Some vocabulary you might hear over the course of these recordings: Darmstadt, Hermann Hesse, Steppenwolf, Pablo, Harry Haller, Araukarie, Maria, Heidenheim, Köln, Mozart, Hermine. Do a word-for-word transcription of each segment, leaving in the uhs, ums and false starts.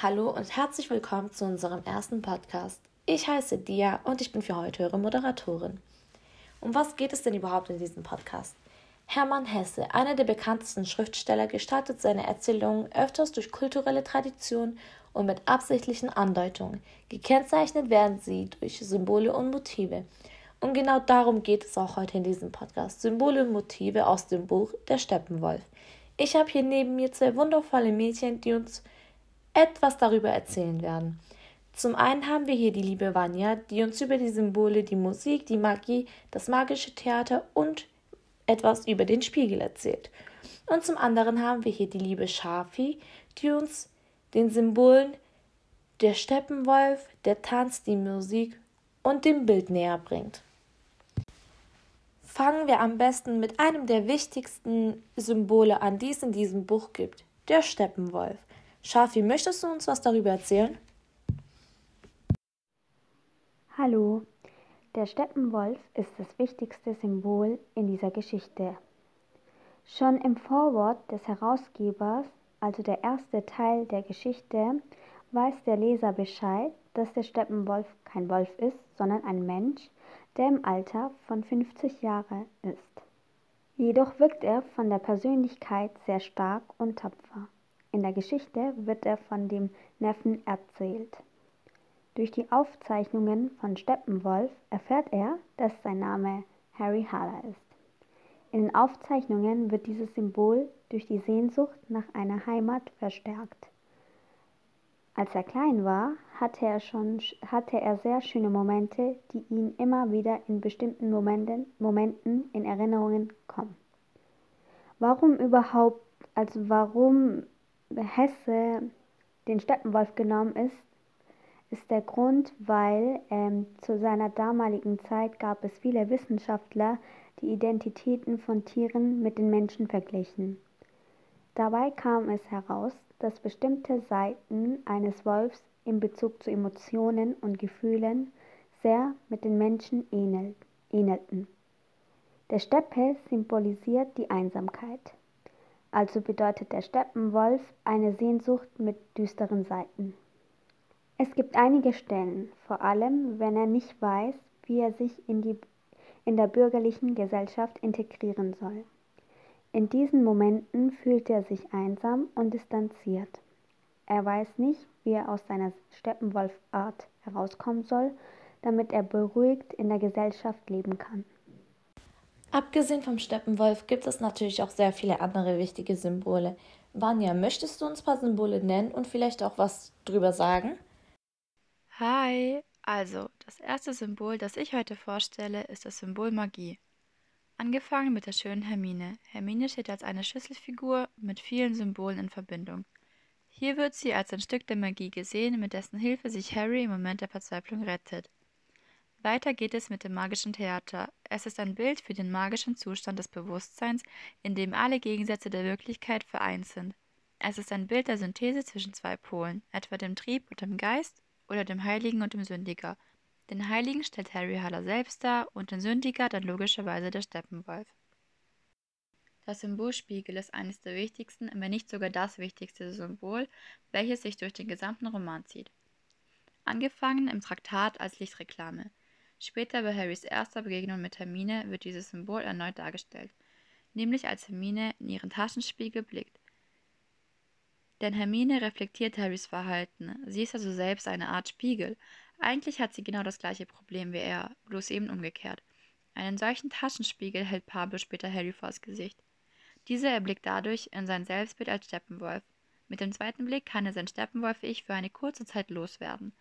Hallo und herzlich willkommen zu unserem ersten Podcast. Ich heiße Dia und ich bin für heute eure Moderatorin. Um was geht es denn überhaupt in diesem Podcast? Hermann Hesse, einer der bekanntesten Schriftsteller, gestaltet seine Erzählungen öfters durch kulturelle Tradition und mit absichtlichen Andeutungen. Gekennzeichnet werden sie durch Symbole und Motive. Und genau darum geht es auch heute in diesem Podcast. Symbole und Motive aus dem Buch Der Steppenwolf. Ich habe hier neben mir zwei wundervolle Mädchen, die uns etwas darüber erzählen werden. Zum einen haben wir hier die liebe Vanya, die uns über die Symbole, die Musik, die Magie, das magische Theater und etwas über den Spiegel erzählt. Und zum anderen haben wir hier die liebe Shafi, die uns den Symbolen der Steppenwolf, der Tanz, die Musik und dem Bild näher bringt. Fangen wir am besten mit einem der wichtigsten Symbole an, die es in diesem Buch gibt, der Steppenwolf. Shafi, möchtest du uns was darüber erzählen? Hallo, der Steppenwolf ist das wichtigste Symbol in dieser Geschichte. Schon im Vorwort des Herausgebers, also der erste Teil der Geschichte, weiß der Leser Bescheid, dass der Steppenwolf kein Wolf ist, sondern ein Mensch, der im Alter von fünfzig Jahren ist. Jedoch wirkt er von der Persönlichkeit sehr stark und tapfer. In der Geschichte wird er von dem Neffen erzählt. Durch die Aufzeichnungen von Steppenwolf erfährt er, dass sein Name Harry Haller ist. In den Aufzeichnungen wird dieses Symbol durch die Sehnsucht nach einer Heimat verstärkt. Als er klein war, hatte er, schon, hatte er sehr schöne Momente, die ihn immer wieder in bestimmten Momenten, Momenten in Erinnerungen kommen. Warum überhaupt, also warum Hesse den Steppenwolf genommen ist, ist der Grund, weil ähm, zu seiner damaligen Zeit gab es viele Wissenschaftler, die Identitäten von Tieren mit den Menschen verglichen. Dabei kam es heraus, dass bestimmte Seiten eines Wolfs in Bezug zu Emotionen und Gefühlen sehr mit den Menschen ähnel- ähnelten. Der Steppe symbolisiert die Einsamkeit. Also bedeutet der Steppenwolf eine Sehnsucht mit düsteren Seiten. Es gibt einige Stellen, vor allem wenn er nicht weiß, wie er sich in, die, in der bürgerlichen Gesellschaft integrieren soll. In diesen Momenten fühlt er sich einsam und distanziert. Er weiß nicht, wie er aus seiner Steppenwolfart herauskommen soll, damit er beruhigt in der Gesellschaft leben kann. Abgesehen vom Steppenwolf gibt es natürlich auch sehr viele andere wichtige Symbole. Vanya, möchtest du uns ein paar Symbole nennen und vielleicht auch was drüber sagen? Hi! Also, das erste Symbol, das ich heute vorstelle, ist das Symbol Magie. Angefangen mit der schönen Hermine. Hermine steht als eine Schlüsselfigur mit vielen Symbolen in Verbindung. Hier wird sie als ein Stück der Magie gesehen, mit dessen Hilfe sich Harry im Moment der Verzweiflung rettet. Weiter geht es mit dem magischen Theater. Es ist ein Bild für den magischen Zustand des Bewusstseins, in dem alle Gegensätze der Wirklichkeit vereint sind. Es ist ein Bild der Synthese zwischen zwei Polen, etwa dem Trieb und dem Geist oder dem Heiligen und dem Sündiger. Den Heiligen stellt Harry Haller selbst dar und den Sündiger dann logischerweise der Steppenwolf. Das Symbol Spiegel ist eines der wichtigsten, wenn nicht sogar das wichtigste Symbol, welches sich durch den gesamten Roman zieht. Angefangen im Traktat als Lichtreklame. Später bei Harrys erster Begegnung mit Hermine wird dieses Symbol erneut dargestellt, nämlich als Hermine in ihren Taschenspiegel blickt. Denn Hermine reflektiert Harrys Verhalten, sie ist also selbst eine Art Spiegel. Eigentlich hat sie genau das gleiche Problem wie er, bloß eben umgekehrt. Einen solchen Taschenspiegel hält Pablo später Harry vors Gesicht. Dieser erblickt dadurch in sein Selbstbild als Steppenwolf. Mit dem zweiten Blick kann er sein Steppenwolf-Ich für eine kurze Zeit loswerden.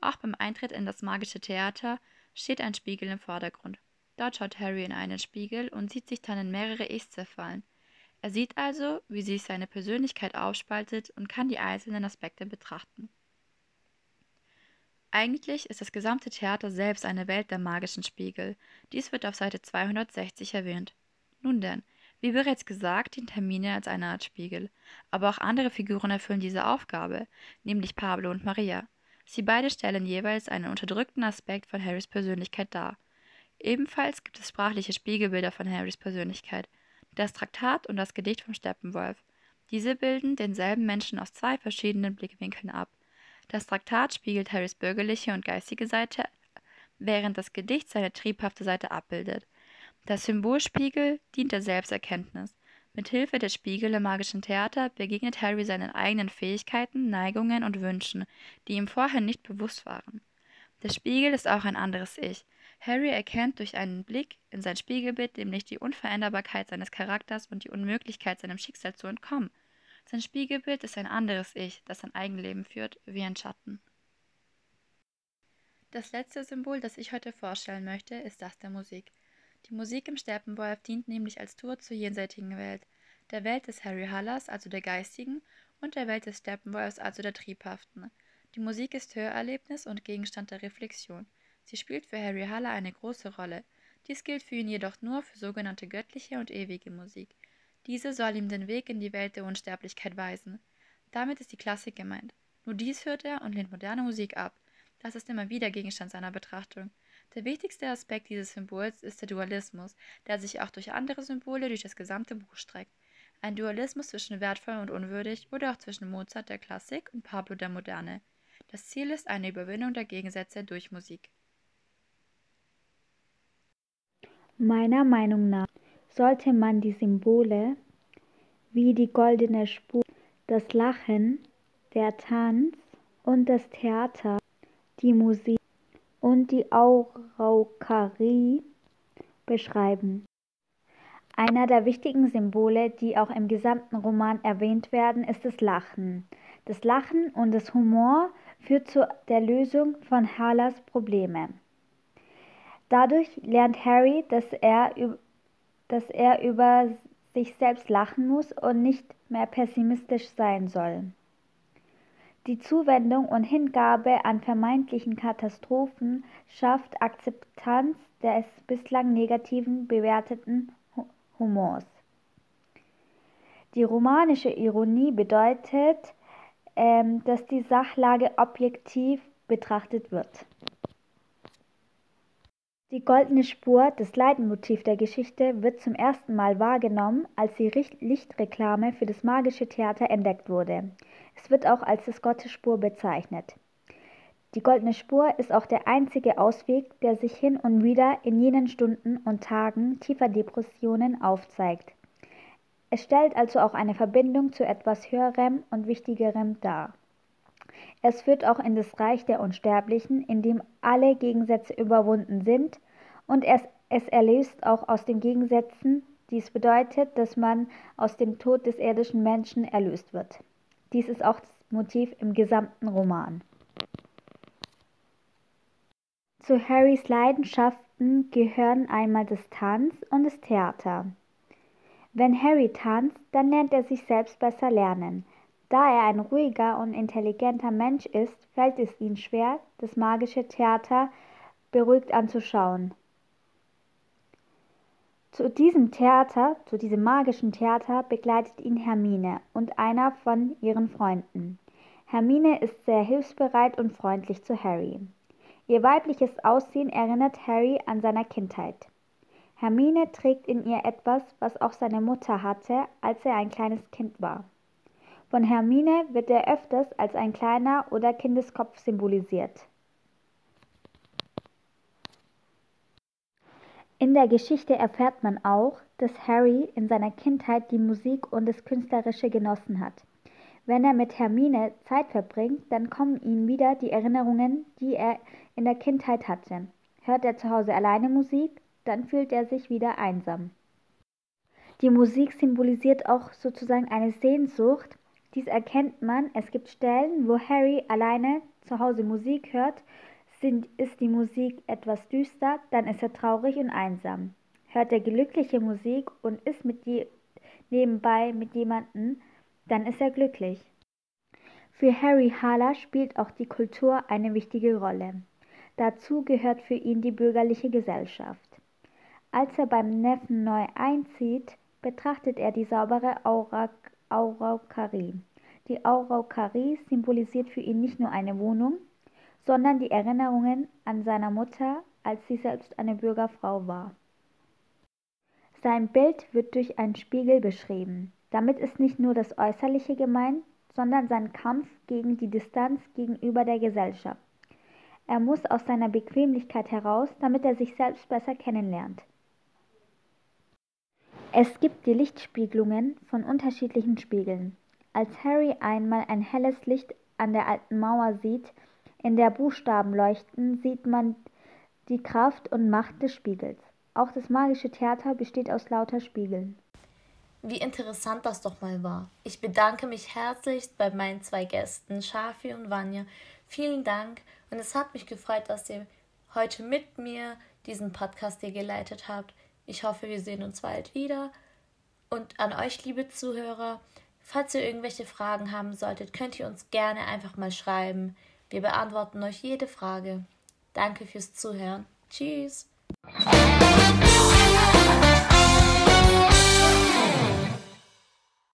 Auch beim Eintritt in das magische Theater steht ein Spiegel im Vordergrund. Dort schaut Harry in einen Spiegel und sieht sich dann in mehrere Ichs zerfallen. Er sieht also, wie sich seine Persönlichkeit aufspaltet und kann die einzelnen Aspekte betrachten. Eigentlich ist das gesamte Theater selbst eine Welt der magischen Spiegel. Dies wird auf Seite zweihundertsechzig erwähnt. Nun denn, wie bereits gesagt, dient Hermine als eine Art Spiegel. Aber auch andere Figuren erfüllen diese Aufgabe, nämlich Pablo und Maria. Sie beide stellen jeweils einen unterdrückten Aspekt von Harrys Persönlichkeit dar. Ebenfalls gibt es sprachliche Spiegelbilder von Harrys Persönlichkeit, das Traktat und das Gedicht vom Steppenwolf. Diese bilden denselben Menschen aus zwei verschiedenen Blickwinkeln ab. Das Traktat spiegelt Harrys bürgerliche und geistige Seite, während das Gedicht seine triebhafte Seite abbildet. Das Symbol Spiegel dient der Selbsterkenntnis. Mithilfe der Spiegel im magischen Theater begegnet Harry seinen eigenen Fähigkeiten, Neigungen und Wünschen, die ihm vorher nicht bewusst waren. Der Spiegel ist auch ein anderes Ich. Harry erkennt durch einen Blick in sein Spiegelbild nämlich die Unveränderbarkeit seines Charakters und die Unmöglichkeit, seinem Schicksal zu entkommen. Sein Spiegelbild ist ein anderes Ich, das sein Eigenleben führt, wie ein Schatten. Das letzte Symbol, das ich heute vorstellen möchte, ist das der Musik. Die Musik im Steppenwolf dient nämlich als Tor zur jenseitigen Welt, der Welt des Harry Hallers, also der geistigen, und der Welt des Steppenwolfs, also der triebhaften. Die Musik ist Hörerlebnis und Gegenstand der Reflexion. Sie spielt für Harry Haller eine große Rolle. Dies gilt für ihn jedoch nur für sogenannte göttliche und ewige Musik. Diese soll ihm den Weg in die Welt der Unsterblichkeit weisen. Damit ist die Klassik gemeint. Nur dies hört er und lehnt moderne Musik ab. Das ist immer wieder Gegenstand seiner Betrachtung. Der wichtigste Aspekt dieses Symbols ist der Dualismus, der sich auch durch andere Symbole durch das gesamte Buch streckt. Ein Dualismus zwischen wertvoll und unwürdig oder auch zwischen Mozart der Klassik und Pablo der Moderne. Das Ziel ist eine Überwindung der Gegensätze durch Musik. Meiner Meinung nach sollte man die Symbole wie die goldene Spur, das Lachen, der Tanz und das Theater, die Musik und die Araukarie beschreiben. Einer der wichtigen Symbole, die auch im gesamten Roman erwähnt werden, ist das Lachen. Das Lachen und das Humor führt zu der Lösung von Hallers Probleme. Dadurch lernt Harry, dass er, dass er über sich selbst lachen muss und nicht mehr pessimistisch sein soll. Die Zuwendung und Hingabe an vermeintlichen Katastrophen schafft Akzeptanz des bislang negativen bewerteten Humors. Die romanische Ironie bedeutet, ähm, dass die Sachlage objektiv betrachtet wird. Die goldene Spur, das Leitmotiv der Geschichte, wird zum ersten Mal wahrgenommen, als die Lichtreklame für das magische Theater entdeckt wurde. Es wird auch als das Gottesspur bezeichnet. Die goldene Spur ist auch der einzige Ausweg, der sich hin und wieder in jenen Stunden und Tagen tiefer Depressionen aufzeigt. Es stellt also auch eine Verbindung zu etwas Höherem und Wichtigerem dar. Es führt auch in das Reich der Unsterblichen, in dem alle Gegensätze überwunden sind, und es, es erlöst auch aus den Gegensätzen. Dies bedeutet, dass man aus dem Tod des irdischen Menschen erlöst wird. Dies ist auch das Motiv im gesamten Roman. Zu Harrys Leidenschaften gehören einmal das Tanz und das Theater. Wenn Harry tanzt, dann lernt er sich selbst besser lernen. Da er ein ruhiger und intelligenter Mensch ist, fällt es ihm schwer, das magische Theater beruhigt anzuschauen. Zu diesem Theater, zu diesem magischen Theater, begleitet ihn Hermine und einer von ihren Freunden. Hermine ist sehr hilfsbereit und freundlich zu Harry. Ihr weibliches Aussehen erinnert Harry an seine Kindheit. Hermine trägt in ihr etwas, was auch seine Mutter hatte, als er ein kleines Kind war. Von Hermine wird er öfters als ein kleiner oder Kindeskopf symbolisiert. In der Geschichte erfährt man auch, dass Harry in seiner Kindheit die Musik und das Künstlerische genossen hat. Wenn er mit Hermine Zeit verbringt, dann kommen ihm wieder die Erinnerungen, die er in der Kindheit hatte. Hört er zu Hause alleine Musik, dann fühlt er sich wieder einsam. Die Musik symbolisiert auch sozusagen eine Sehnsucht. Dies erkennt man, es gibt Stellen, wo Harry alleine zu Hause Musik hört, sind, ist die Musik etwas düster, dann ist er traurig und einsam. Hört er glückliche Musik und ist mit je, nebenbei mit jemandem, dann ist er glücklich. Für Harry Haller spielt auch die Kultur eine wichtige Rolle. Dazu gehört für ihn die bürgerliche Gesellschaft. Als er beim Neffen neu einzieht, betrachtet er die saubere Aura Araukarie. Die Araukarie symbolisiert für ihn nicht nur eine Wohnung, sondern die Erinnerungen an seine Mutter, als sie selbst eine Bürgerfrau war. Sein Bild wird durch einen Spiegel beschrieben. Damit ist nicht nur das Äußerliche gemeint, sondern sein Kampf gegen die Distanz gegenüber der Gesellschaft. Er muss aus seiner Bequemlichkeit heraus, damit er sich selbst besser kennenlernt. Es gibt die Lichtspiegelungen von unterschiedlichen Spiegeln. Als Harry einmal ein helles Licht an der alten Mauer sieht, in der Buchstaben leuchten, sieht man die Kraft und Macht des Spiegels. Auch das magische Theater besteht aus lauter Spiegeln. Wie interessant das doch mal war. Ich bedanke mich herzlich bei meinen zwei Gästen, Shafi und Vanya. Vielen Dank und es hat mich gefreut, dass ihr heute mit mir diesen Podcast hier geleitet habt. Ich hoffe, wir sehen uns bald wieder. Und an euch, liebe Zuhörer, falls ihr irgendwelche Fragen haben solltet, könnt ihr uns gerne einfach mal schreiben. Wir beantworten euch jede Frage. Danke fürs Zuhören. Tschüss.